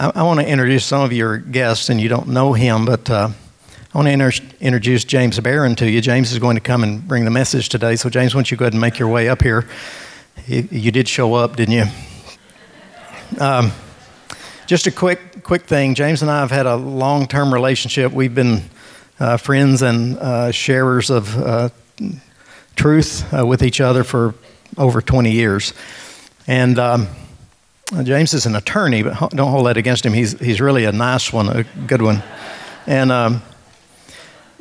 I want to introduce some of your guests, and you don't know him, but I want to introduce James Barron to you. James is going to come and bring the message today. So James, why don't you go ahead and make your way up here? You did show up, didn't you? Just a quick thing. James and I have had a long-term relationship. We've been friends and sharers of truth with each other for over 20 years. And James is an attorney, but don't hold that against him. He's really a nice one, a good one. And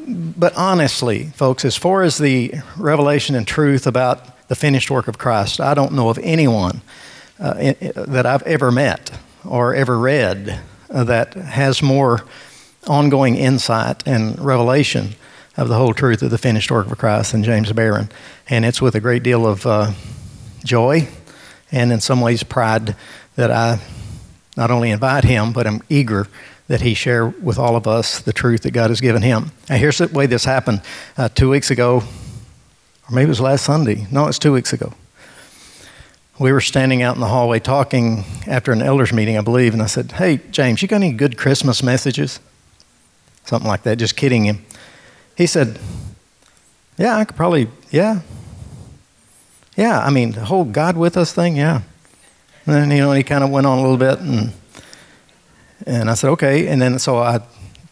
but honestly, folks, as far as the revelation and truth about the finished work of Christ, I don't know of anyone that I've ever met or ever read that has more ongoing insight and revelation of the whole truth of the finished work of Christ than James Barron. And it's with a great deal of joy and in some ways pride that I not only invite him, but I'm eager that he share with all of us the truth that God has given him. And here's the way this happened. 2 weeks ago, or maybe it was last Sunday. No, it's 2 weeks ago. We were standing out in the hallway talking after an elders meeting, I believe, and I said, "Hey, James, you got any good Christmas messages?" Something like that, just kidding him. He said, "Yeah, I could probably, yeah. Yeah, I mean, the whole God with us thing, yeah." And then, you know, he kind of went on a little bit, and I said, "Okay." And then so I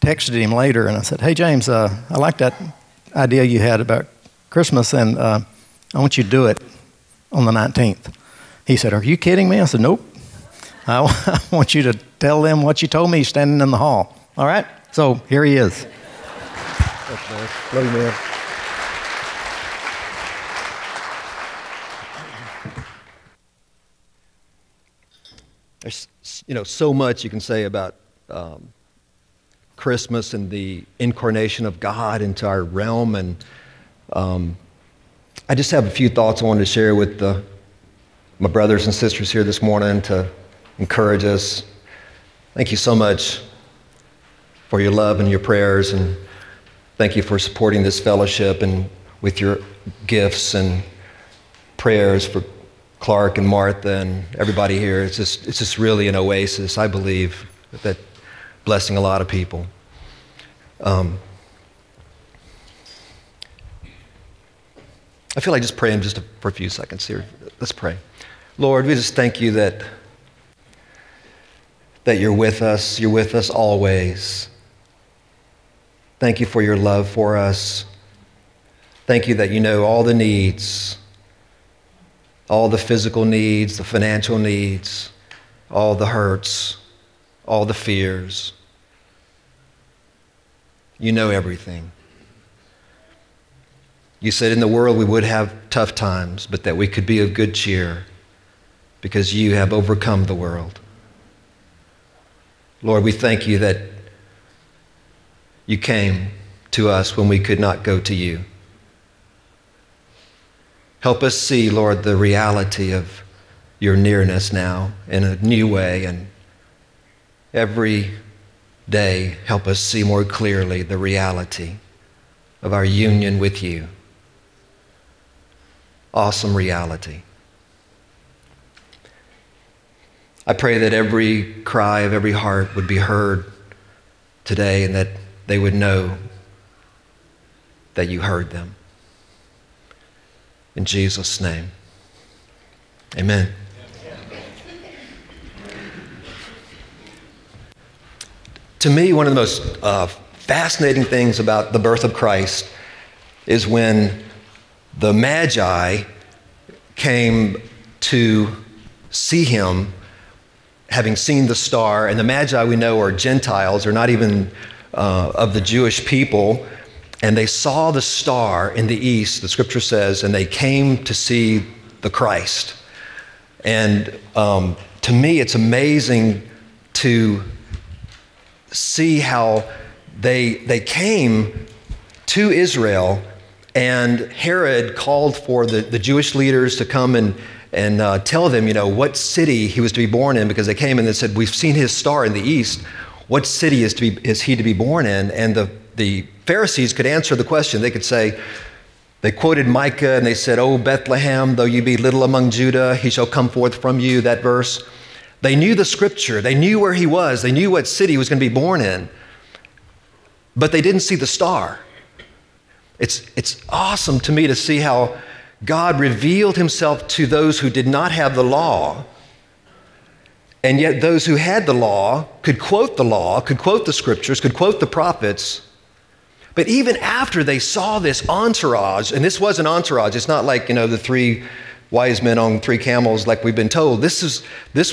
texted him later, and I said, "Hey, James, I like that idea you had about Christmas, and I want you to do it on the 19th. He said, "Are you kidding me?" I said, "Nope. I want you to tell them what you told me standing in the hall." All right? So here he is. Thanks, man. Love you, man. There's, you know, so much you can say about Christmas and the incarnation of God into our realm, and I just have a few thoughts I wanted to share with my brothers and sisters here this morning to encourage us. Thank you so much for your love and your prayers, and thank you for supporting this fellowship and with your gifts and prayers for Clark and Martha and everybody here. It's just really an oasis, I believe, that blessing a lot of people. I feel like just praying for a few seconds here. Let's pray. Lord, we just thank you that you're with us always. Thank you for your love for us. Thank you that you know all the needs, all the physical needs, the financial needs, all the hurts, all the fears. You know everything. You said in the world we would have tough times, but that we could be of good cheer because you have overcome the world. Lord, we thank you that you came to us when we could not go to you. Help us see, Lord, the reality of your nearness now in a new way, and every day help us see more clearly the reality of our union with you. Awesome reality. I pray that every cry of every heart would be heard today, and that they would know that you heard them. In Jesus' name, amen. To me, one of the most fascinating things about the birth of Christ is when the Magi came to see him, having seen the star. And the Magi, we know, are Gentiles, or not even of the Jewish people. And they saw the star in the east, the scripture says, and they came to see the Christ. And to me, it's amazing to see how they came to Israel, and Herod called for the Jewish leaders to come and tell them, you know, what city he was to be born in, because they came and they said, "We've seen his star in the east. What city is he to be born in?" And the Pharisees could answer the question. They could say, they quoted Micah, and they said, "Oh, Bethlehem, though you be little among Judah, he shall come forth from you," that verse. They knew the scripture. They knew where he was. They knew what city he was going to be born in. But they didn't see the star. It's awesome to me to see how God revealed himself to those who did not have the law. And yet those who had the law, could quote the scriptures, could quote the prophets. But even after they saw this entourage, and this was an entourage, it's not like, the three wise men on three camels like we've been told. This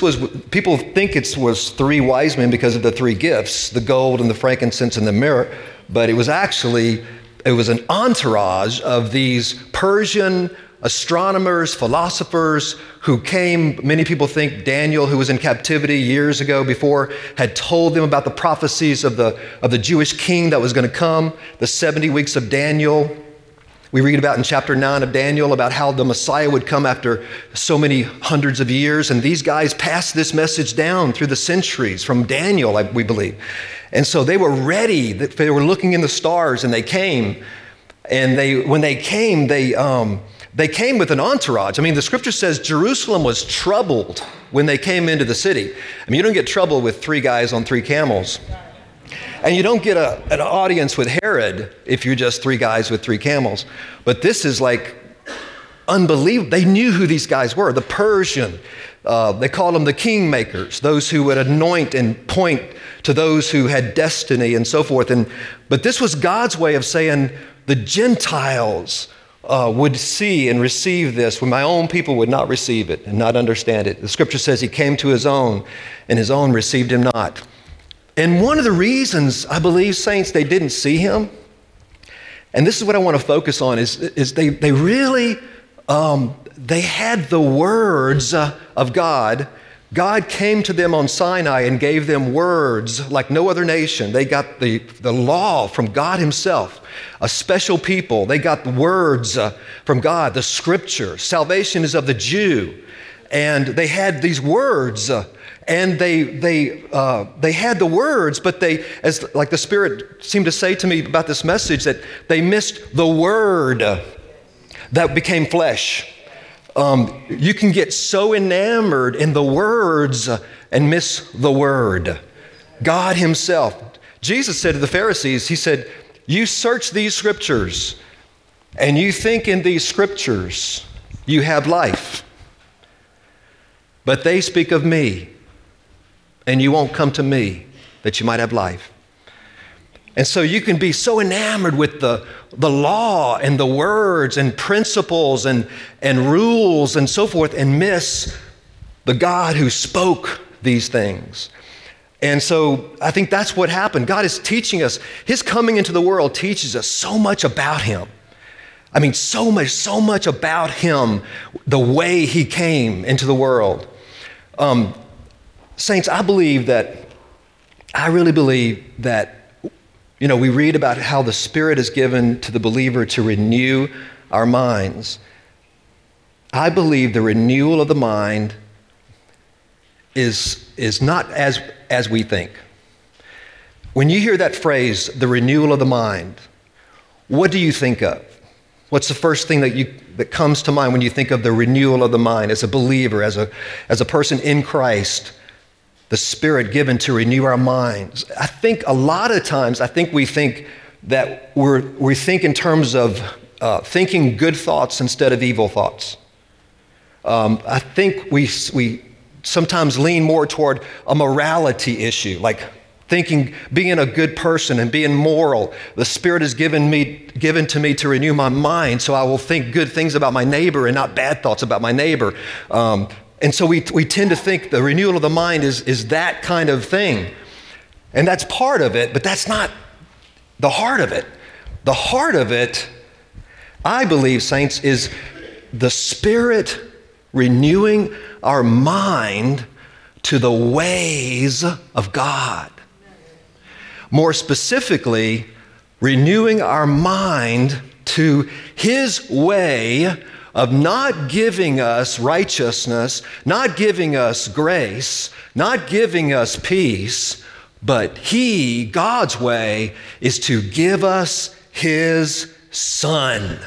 was people think it was three wise men because of the three gifts, the gold and the frankincense and the myrrh, but it was an entourage of these Persian astronomers, philosophers who came. Many people think Daniel, who was in captivity years ago before, had told them about the prophecies of the Jewish king that was going to come, the 70 weeks of Daniel. We read about in chapter 9 of Daniel about how the Messiah would come after so many hundreds of years. And these guys passed this message down through the centuries from Daniel, we believe. And so they were ready. They were looking in the stars, and they came. And they came with an entourage. The scripture says Jerusalem was troubled when they came into the city. You don't get trouble with three guys on three camels. And you don't get an audience with Herod if you're just three guys with three camels. But this is like unbelievable. They knew who these guys were, the Persian. They called them the kingmakers, those who would anoint and point to those who had destiny and so forth. But this was God's way of saying the Gentiles would see and receive this when my own people would not receive it and not understand it. The scripture says he came to his own, and his own received him not. And one of the reasons, I believe, saints, they didn't see him, and this is what I want to focus on, is they really, they had the words of God. God came to them on Sinai and gave them words like no other nation. They got the law from God himself, a special people. They got the words from God, the scripture. Salvation is of the Jew. And they had these words, and they had the words, but they, as like the Spirit seemed to say to me about this message, that they missed the word that became flesh. You can get so enamored in the words and miss the word. God himself. Jesus said to the Pharisees, he said, you search these scriptures, and you think in these scriptures you have life. But they speak of me, and you won't come to me that you might have life. And so you can be so enamored with the law and the words and principles and rules and so forth, and miss the God who spoke these things. And so I think that's what happened. God is teaching us. His coming into the world teaches us so much about him. So much about him, the way he came into the world. Saints, I really believe that, we read about how the Spirit is given to the believer to renew our minds. I believe the renewal of the mind is not as we think. When you hear that phrase, the renewal of the mind, what do you think of? What's the first thing that comes to mind when you think of the renewal of the mind as a believer, as a person in Christ? The Spirit given to renew our minds. I think a lot of times, we think that we think in terms of thinking good thoughts instead of evil thoughts. I think we sometimes lean more toward a morality issue, like thinking, being a good person and being moral. The Spirit is given to me to renew my mind, so I will think good things about my neighbor and not bad thoughts about my neighbor. And so we tend to think the renewal of the mind is that kind of thing. And that's part of it, but that's not the heart of it. The heart of it, I believe, saints, is the Spirit renewing our mind to the ways of God. More specifically, renewing our mind to his way of not giving us righteousness, not giving us grace, not giving us peace, but God's way, is to give us his Son.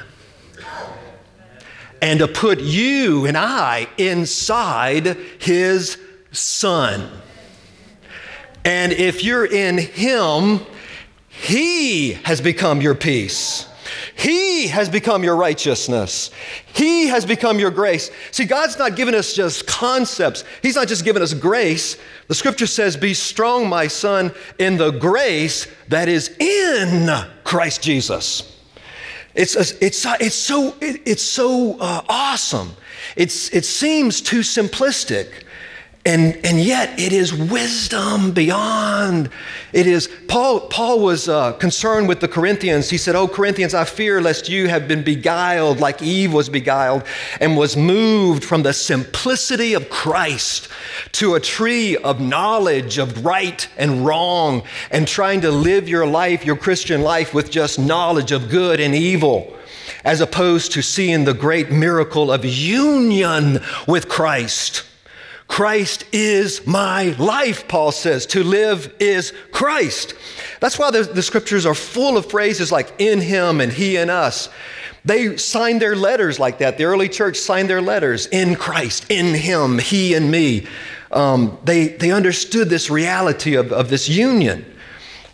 And to put you and I inside his Son. And if you're in Him, He has become your peace. He has become your righteousness. He has become your grace. See, God's not giving us just concepts. He's not just giving us grace. The scripture says, be strong, my son, in the grace that is in Christ Jesus. It's so awesome. It seems too simplistic. And yet it is wisdom beyond. It is, Paul was concerned with the Corinthians. He said, "Oh, Corinthians, I fear lest you have been beguiled like Eve was beguiled and was moved from the simplicity of Christ to a tree of knowledge of right and wrong and trying to live your life, your Christian life with just knowledge of good and evil, as opposed to seeing the great miracle of union with Christ." Christ is my life, Paul says. To live is Christ. That's why the scriptures are full of phrases like in him and he and us. They signed their letters like that. The early church signed their letters in Christ, in him, he and me. They understood this reality of this union.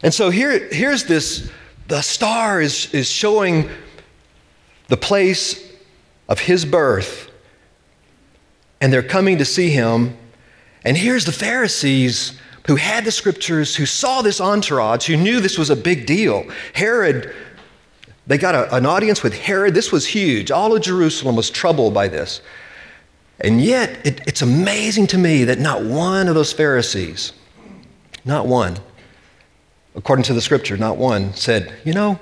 And so here's this, the star is showing the place of his birth. And they're coming to see him. And here's the Pharisees who had the scriptures, who saw this entourage, who knew this was a big deal. Herod, they got an audience with Herod. This was huge. All of Jerusalem was troubled by this. And yet, it's amazing to me that not one of those Pharisees, not one, according to the scripture, not one said, you know,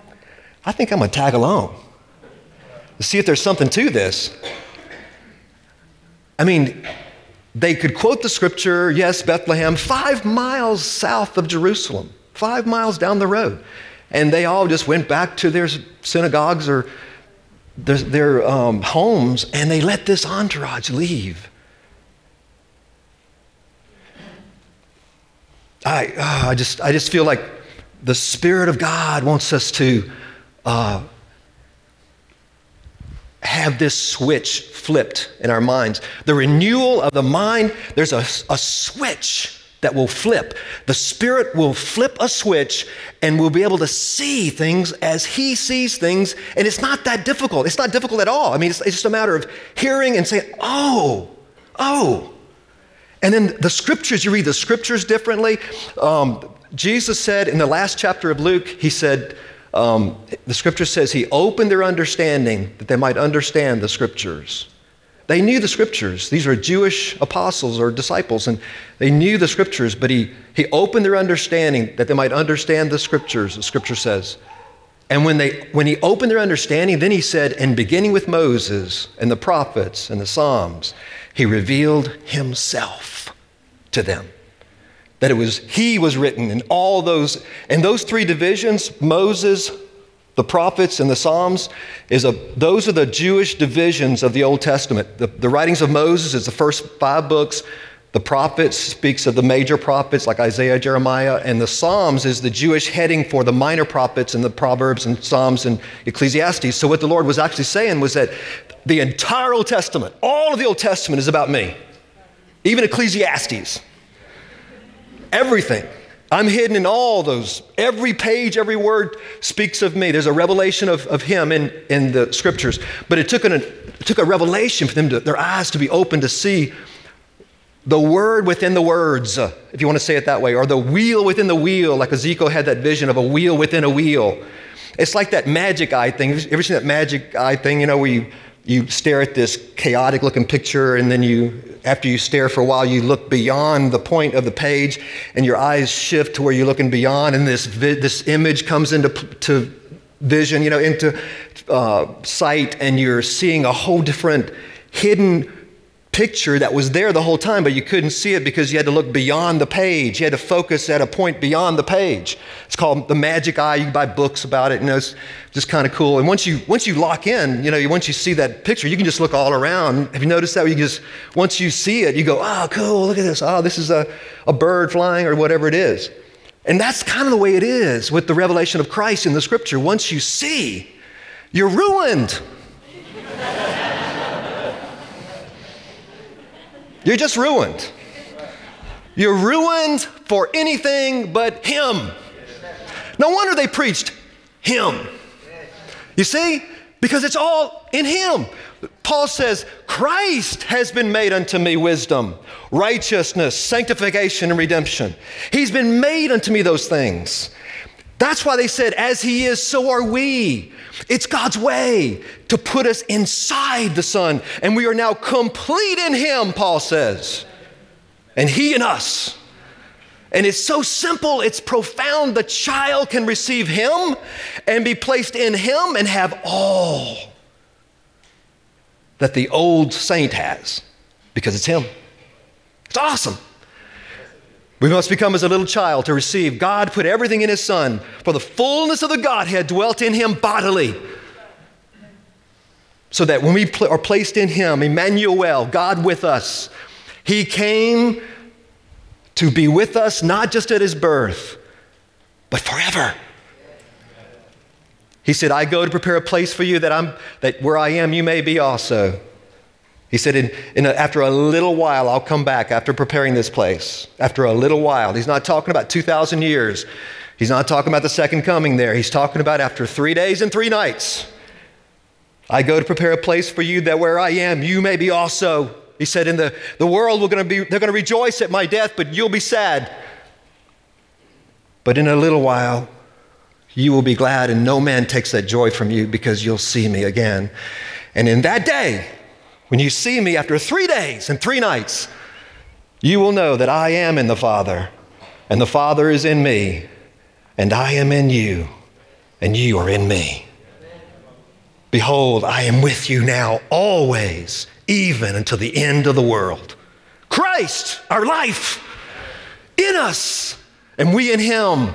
I think I'm going to tag along to see if there's something to this. I mean, they could quote the scripture, yes, Bethlehem, 5 miles south of Jerusalem, 5 miles down the road. And they all just went back to their synagogues or their homes, and they let this entourage leave. I just feel like the Spirit of God wants us to have this switch flipped in our minds. The renewal of the mind, there's a switch that will flip. The Spirit will flip a switch and we'll be able to see things as He sees things. And it's not that difficult. It's not difficult at all. I mean, it's just a matter of hearing and saying, oh. And then the scriptures, you read the scriptures differently. Jesus said in the last chapter of Luke, He said, the scripture says he opened their understanding that they might understand the scriptures. They knew the scriptures. These were Jewish apostles or disciples, and they knew the scriptures, but he opened their understanding that they might understand the scriptures, the scripture says. And when he opened their understanding, then he said, and beginning with Moses and the prophets and the Psalms, he revealed himself to them. That it was he was written in all those, and those three divisions, Moses, the prophets, and the Psalms, those are the Jewish divisions of the Old Testament. The writings of Moses is the first 5 books. The prophets speaks of the major prophets like Isaiah, Jeremiah, and the Psalms is the Jewish heading for the minor prophets and the Proverbs and Psalms and Ecclesiastes. So what the Lord was actually saying was that the entire Old Testament, all of the Old Testament is about me, even Ecclesiastes. Everything. I'm hidden in all those. Every page, every word speaks of me. There's a revelation of him in the scriptures. But it took a revelation for their eyes to be open to see the word within the words, if you want to say it that way, or the wheel within the wheel, like Ezekiel had that vision of a wheel within a wheel. It's like that magic eye thing. Have you ever seen that magic eye thing, you know, where you stare at this chaotic looking picture, and then after you stare for a while, you look beyond the point of the page and your eyes shift to where you're looking beyond, and this image comes into vision, you know, into sight, and you're seeing a whole different hidden picture that was there the whole time, but you couldn't see it because you had to look beyond the page. You had to focus at a point beyond the page. It's called the magic eye. You can buy books about it. You know, it's just kind of cool. And once you lock in, you know, once you see that picture, you can just look all around. Have you noticed that? Once you see it, you go, oh, cool, look at this. Oh, this is a bird flying or whatever it is. And that's kind of the way it is with the revelation of Christ in the scripture. Once you see, you're ruined. You're just ruined. You're ruined for anything but him. No wonder they preached him. You see? Because it's all in him. Paul says, Christ has been made unto me wisdom, righteousness, sanctification, and redemption. He's been made unto me those things. That's why they said, as he is, so are we. It's God's way to put us inside the Son, and we are now complete in him, Paul says, and he in us. And it's so simple, it's profound. The child can receive him and be placed in him and have all that the old saint has, because it's him. It's awesome. We must become as a little child to receive. God put everything in his Son, for the fullness of the Godhead dwelt in him bodily. So that when we are placed in him, Emmanuel, God with us, he came to be with us, not just at his birth, but forever. He said, I go to prepare a place for you that where I am, you may be also. He said, after a little while, I'll come back after preparing this place. After a little while. He's not talking about 2,000 years. He's not talking about the second coming there. He's talking about after 3 days and 3 nights. I go to prepare a place for you that where I am, you may be also. He said, in the world, they're going to rejoice at my death, but you'll be sad. But in a little while, you will be glad, and no man takes that joy from you, because you'll see me again. And in that day, when you see me after 3 days and 3 nights, you will know that I am in the Father, and the Father is in me, and I am in you, and you are in me. Behold, I am with you now always, even until the end of the world. Christ, our life, in us, and we in him.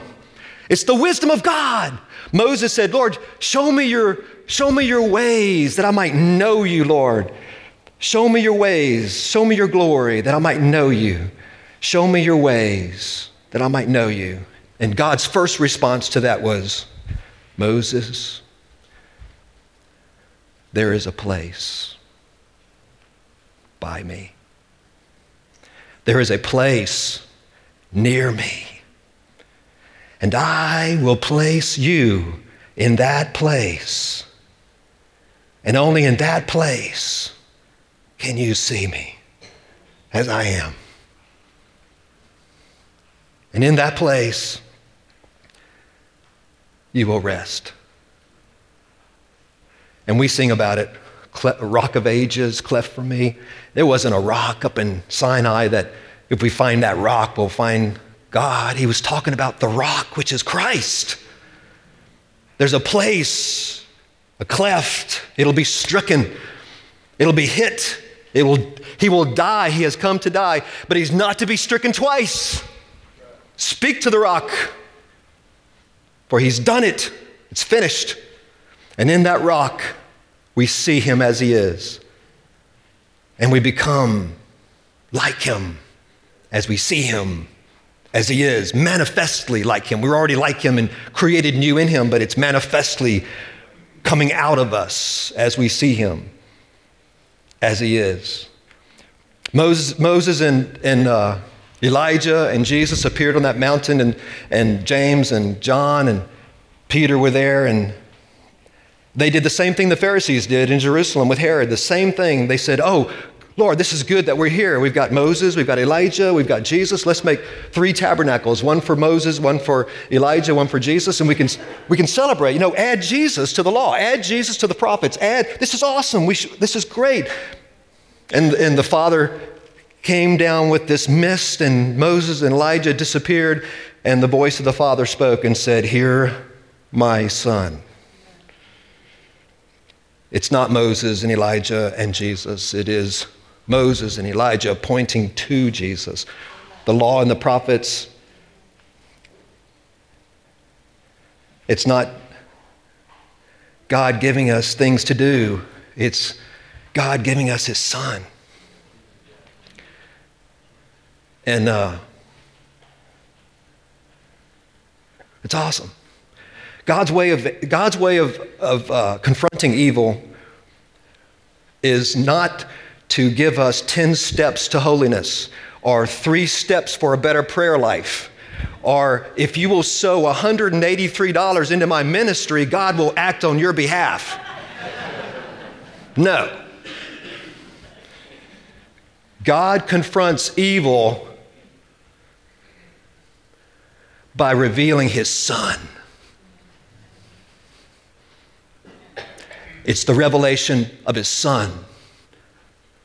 It's the wisdom of God. Moses said, Lord, show me your ways, that I might know you, Lord. Show me your ways, show me your glory, that I might know you. Show me your ways, that I might know you. And God's first response to that was, Moses, there is a place by me. There is a place near me. And I will place you in that place. And only in that place can you see me as I am. And in that place, you will rest. And we sing about it, rock of ages, cleft for me. There wasn't a rock up in Sinai that if we find that rock, we'll find God. He was talking about the rock, which is Christ. There's a place, a cleft. It'll be stricken. It'll be hit. He will die. He has come to die, but he's not to be stricken twice. Speak to the rock, for he's done it. It's finished. And in that rock, we see him as he is. And we become like him as we see him as he is, manifestly like him. We're already like him and created new in him, but it's manifestly coming out of us as we see him as he is. Moses and Elijah and Jesus appeared on that mountain, and James and John and Peter were there, and they did the same thing the Pharisees did in Jerusalem with Herod, the same thing. They said, oh, Lord, this is good that we're here. We've got Moses, we've got Elijah, we've got Jesus. Let's make 3 tabernacles, one for Moses, one for Elijah, one for Jesus, and we can celebrate. You know, add Jesus to the law, add Jesus to the prophets, this is awesome, this is great. And the Father came down with this mist, and Moses and Elijah disappeared, and the voice of the Father spoke and said, hear my Son. It's not Moses and Elijah and Jesus. It is Moses and Elijah pointing to Jesus. The law and the prophets. It's not God giving us things to do. It's God giving us his Son. And it's awesome. God's way of confronting evil is not to give us 10 steps to holiness or 3 steps for a better prayer life, or if you will sow $183 into my ministry, God will act on your behalf. No. God confronts evil by revealing his son. It's the revelation of his son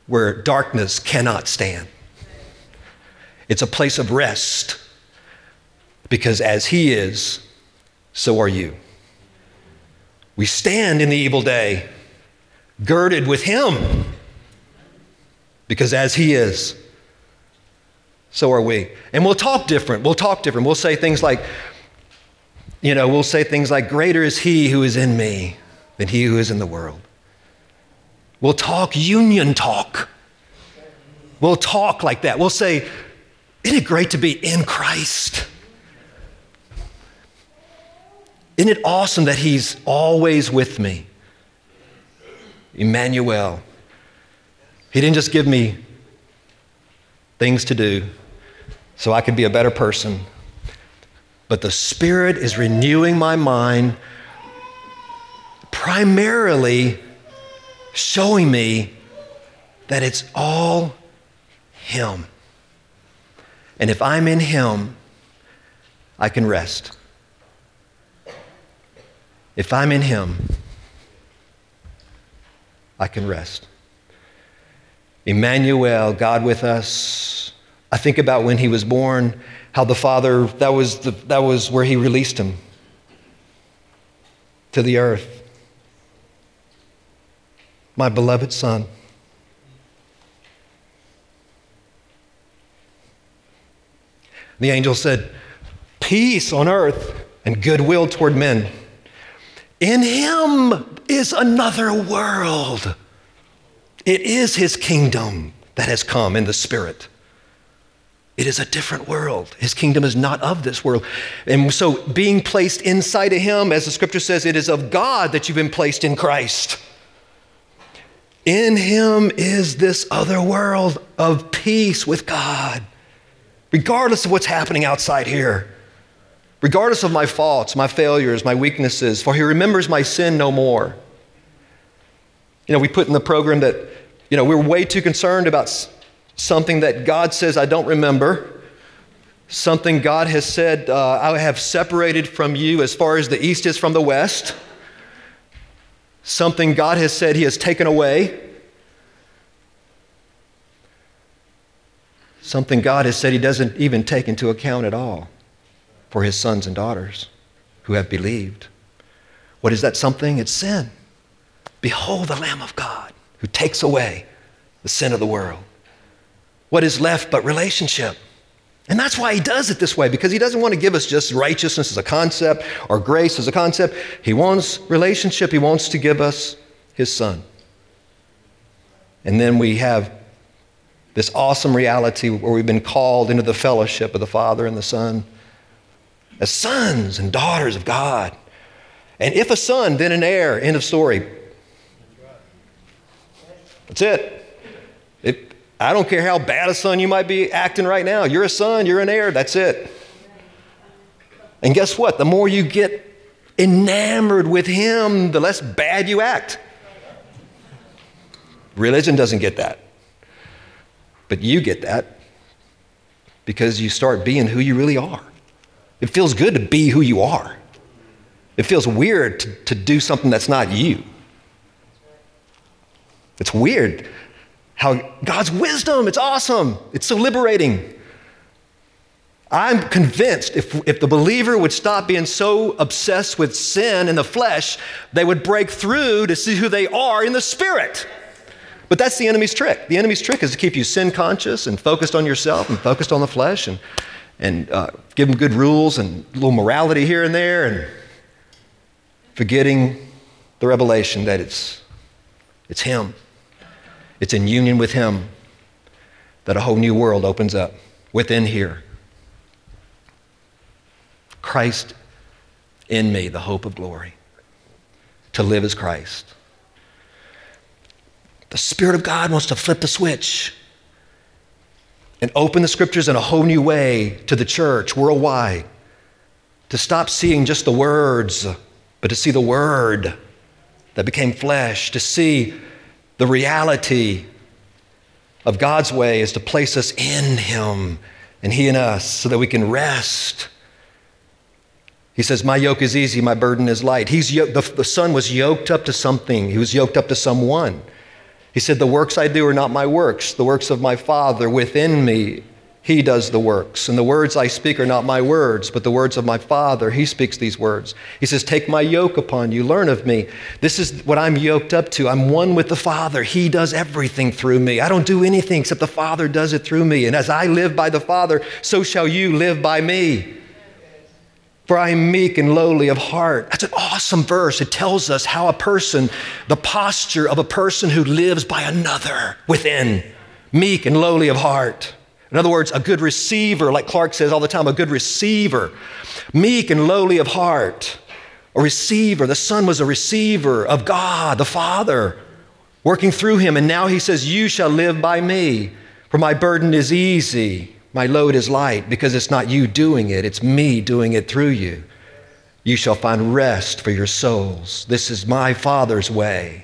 where darkness cannot stand. It's a place of rest because as he is, so are you. We stand in the evil day girded with him because as he is, so are we. And we'll talk different. We'll say things like, greater is he who is in me than he who is in the world. We'll talk union talk. We'll talk like that. We'll say, isn't it great to be in Christ? Isn't it awesome that he's always with me? Emmanuel. He didn't just give me things to do so I could be a better person. But the Spirit is renewing my mind, primarily showing me that it's all him. And if I'm in him, I can rest. If I'm in him, I can rest. Emmanuel, God with us. I think about when he was born, how the Father, that was where he released him to the earth. My beloved son. The angel said, peace on earth and goodwill toward men. In him is another world. It is his kingdom that has come in the Spirit. It is a different world. His kingdom is not of this world. And so being placed inside of him, as the scripture says, it is of God that you've been placed in Christ. In him is this other world of peace with God, regardless of what's happening outside here, regardless of my faults, my failures, my weaknesses, for he remembers my sin no more. We put in the program that, we're way too concerned about something that God says, I don't remember. Something God has said, I have separated from you as far as the east is from the west. Something God has said he has taken away. Something God has said he doesn't even take into account at all for his sons and daughters who have believed. What is that something? It's sin. Behold the Lamb of God who takes away the sin of the world. What is left but relationship? And that's why he does it this way, because he doesn't want to give us just righteousness as a concept or grace as a concept. He wants relationship. He wants to give us his son. And then we have this awesome reality where we've been called into the fellowship of the Father and the Son as sons and daughters of God. And if a son, then an heir. End of story. That's it. I don't care how bad a son you might be acting right now. You're a son, you're an heir, that's it. And guess what? The more you get enamored with him, the less bad you act. Religion doesn't get that. But you get that because you start being who you really are. It feels good to be who you are. It feels weird to do something that's not you. It's weird how God's wisdom, it's awesome. It's so liberating. I'm convinced if the believer would stop being so obsessed with sin in the flesh, they would break through to see who they are in the spirit. But that's the enemy's trick. The enemy's trick is to keep you sin conscious and focused on yourself and focused on the flesh and give them good rules and a little morality here and there and forgetting the revelation that it's him. It's in union with him that a whole new world opens up within here. Christ in me, the hope of glory. To live as Christ. The Spirit of God wants to flip the switch. and open the scriptures in a whole new way to the church worldwide, to stop seeing just the words, but to see the word that became flesh, to see the reality of God's way is to place us in him and he in us so that we can rest. He says, my yoke is easy, my burden is light. The son was yoked up to something. He was yoked up to someone. He said, the works I do are not my works. The works of my Father within me, he does the works. And the words I speak are not my words, but the words of my Father, he speaks these words. He says, take my yoke upon you, learn of me. This is what I'm yoked up to. I'm one with the Father. He does everything through me. I don't do anything except the Father does it through me. And as I live by the Father, so shall you live by me. For I am meek and lowly of heart. That's an awesome verse. It tells us how a person, the posture of a person who lives by another within, meek and lowly of heart. In other words, a good receiver, like Clark says all the time, a good receiver, meek and lowly of heart, a receiver. The Son was a receiver of God, the Father, working through him. And now he says, you shall live by me, for my burden is easy. My load is light, because it's not you doing it, it's me doing it through you. You shall find rest for your souls. This is my Father's way.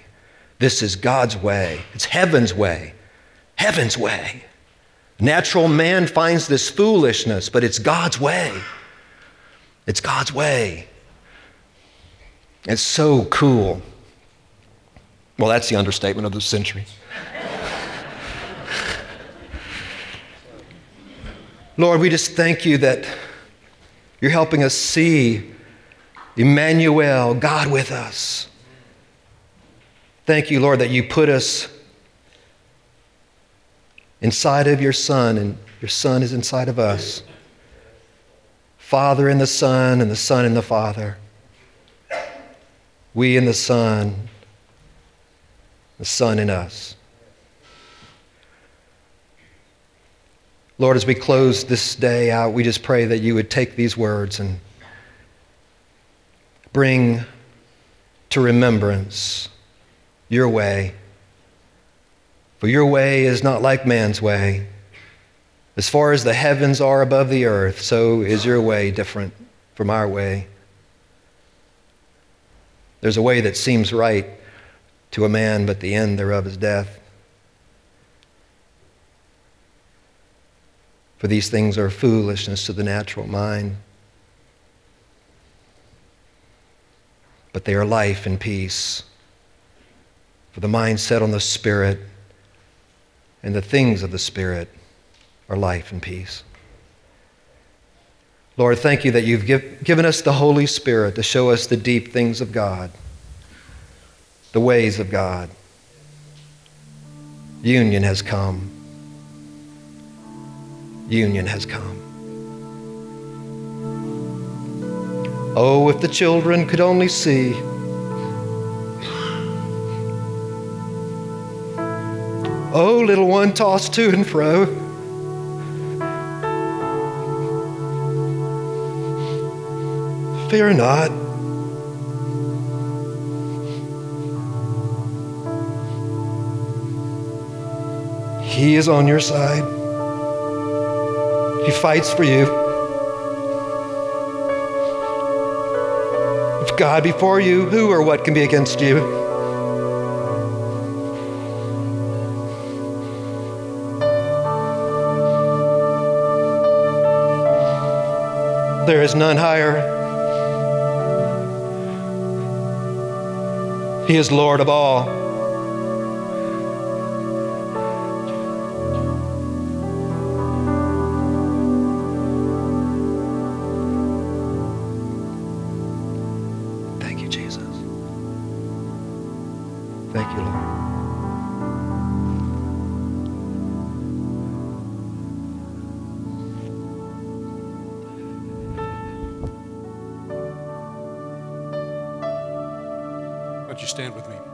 This is God's way. It's heaven's way. Heaven's way. Natural man finds this foolishness, but it's God's way. It's God's way. It's so cool. Well, that's the understatement of the century. Lord, we just thank you that you're helping us see Emmanuel, God with us. Thank you, Lord, that you put us inside of your Son, and your Son is inside of us. Father in the Son, and the Son in the Father. We in the Son in us. Lord, as we close this day out, we just pray that you would take these words and bring to remembrance your way. For your way is not like man's way. As far as the heavens are above the earth, so is your way different from our way. There's a way that seems right to a man, but the end thereof is death. For these things are foolishness to the natural mind, but they are life and peace. For the mind set on the Spirit, and the things of the Spirit are life and peace. Lord, thank you that you've given us the Holy Spirit to show us the deep things of God, the ways of God. Union has come. Union has come. Oh, if the children could only see. Oh, little one tossed to and fro. Fear not. He is on your side. He fights for you. If God be for you, who or what can be against you? There is none higher. He is Lord of all. Stand with me.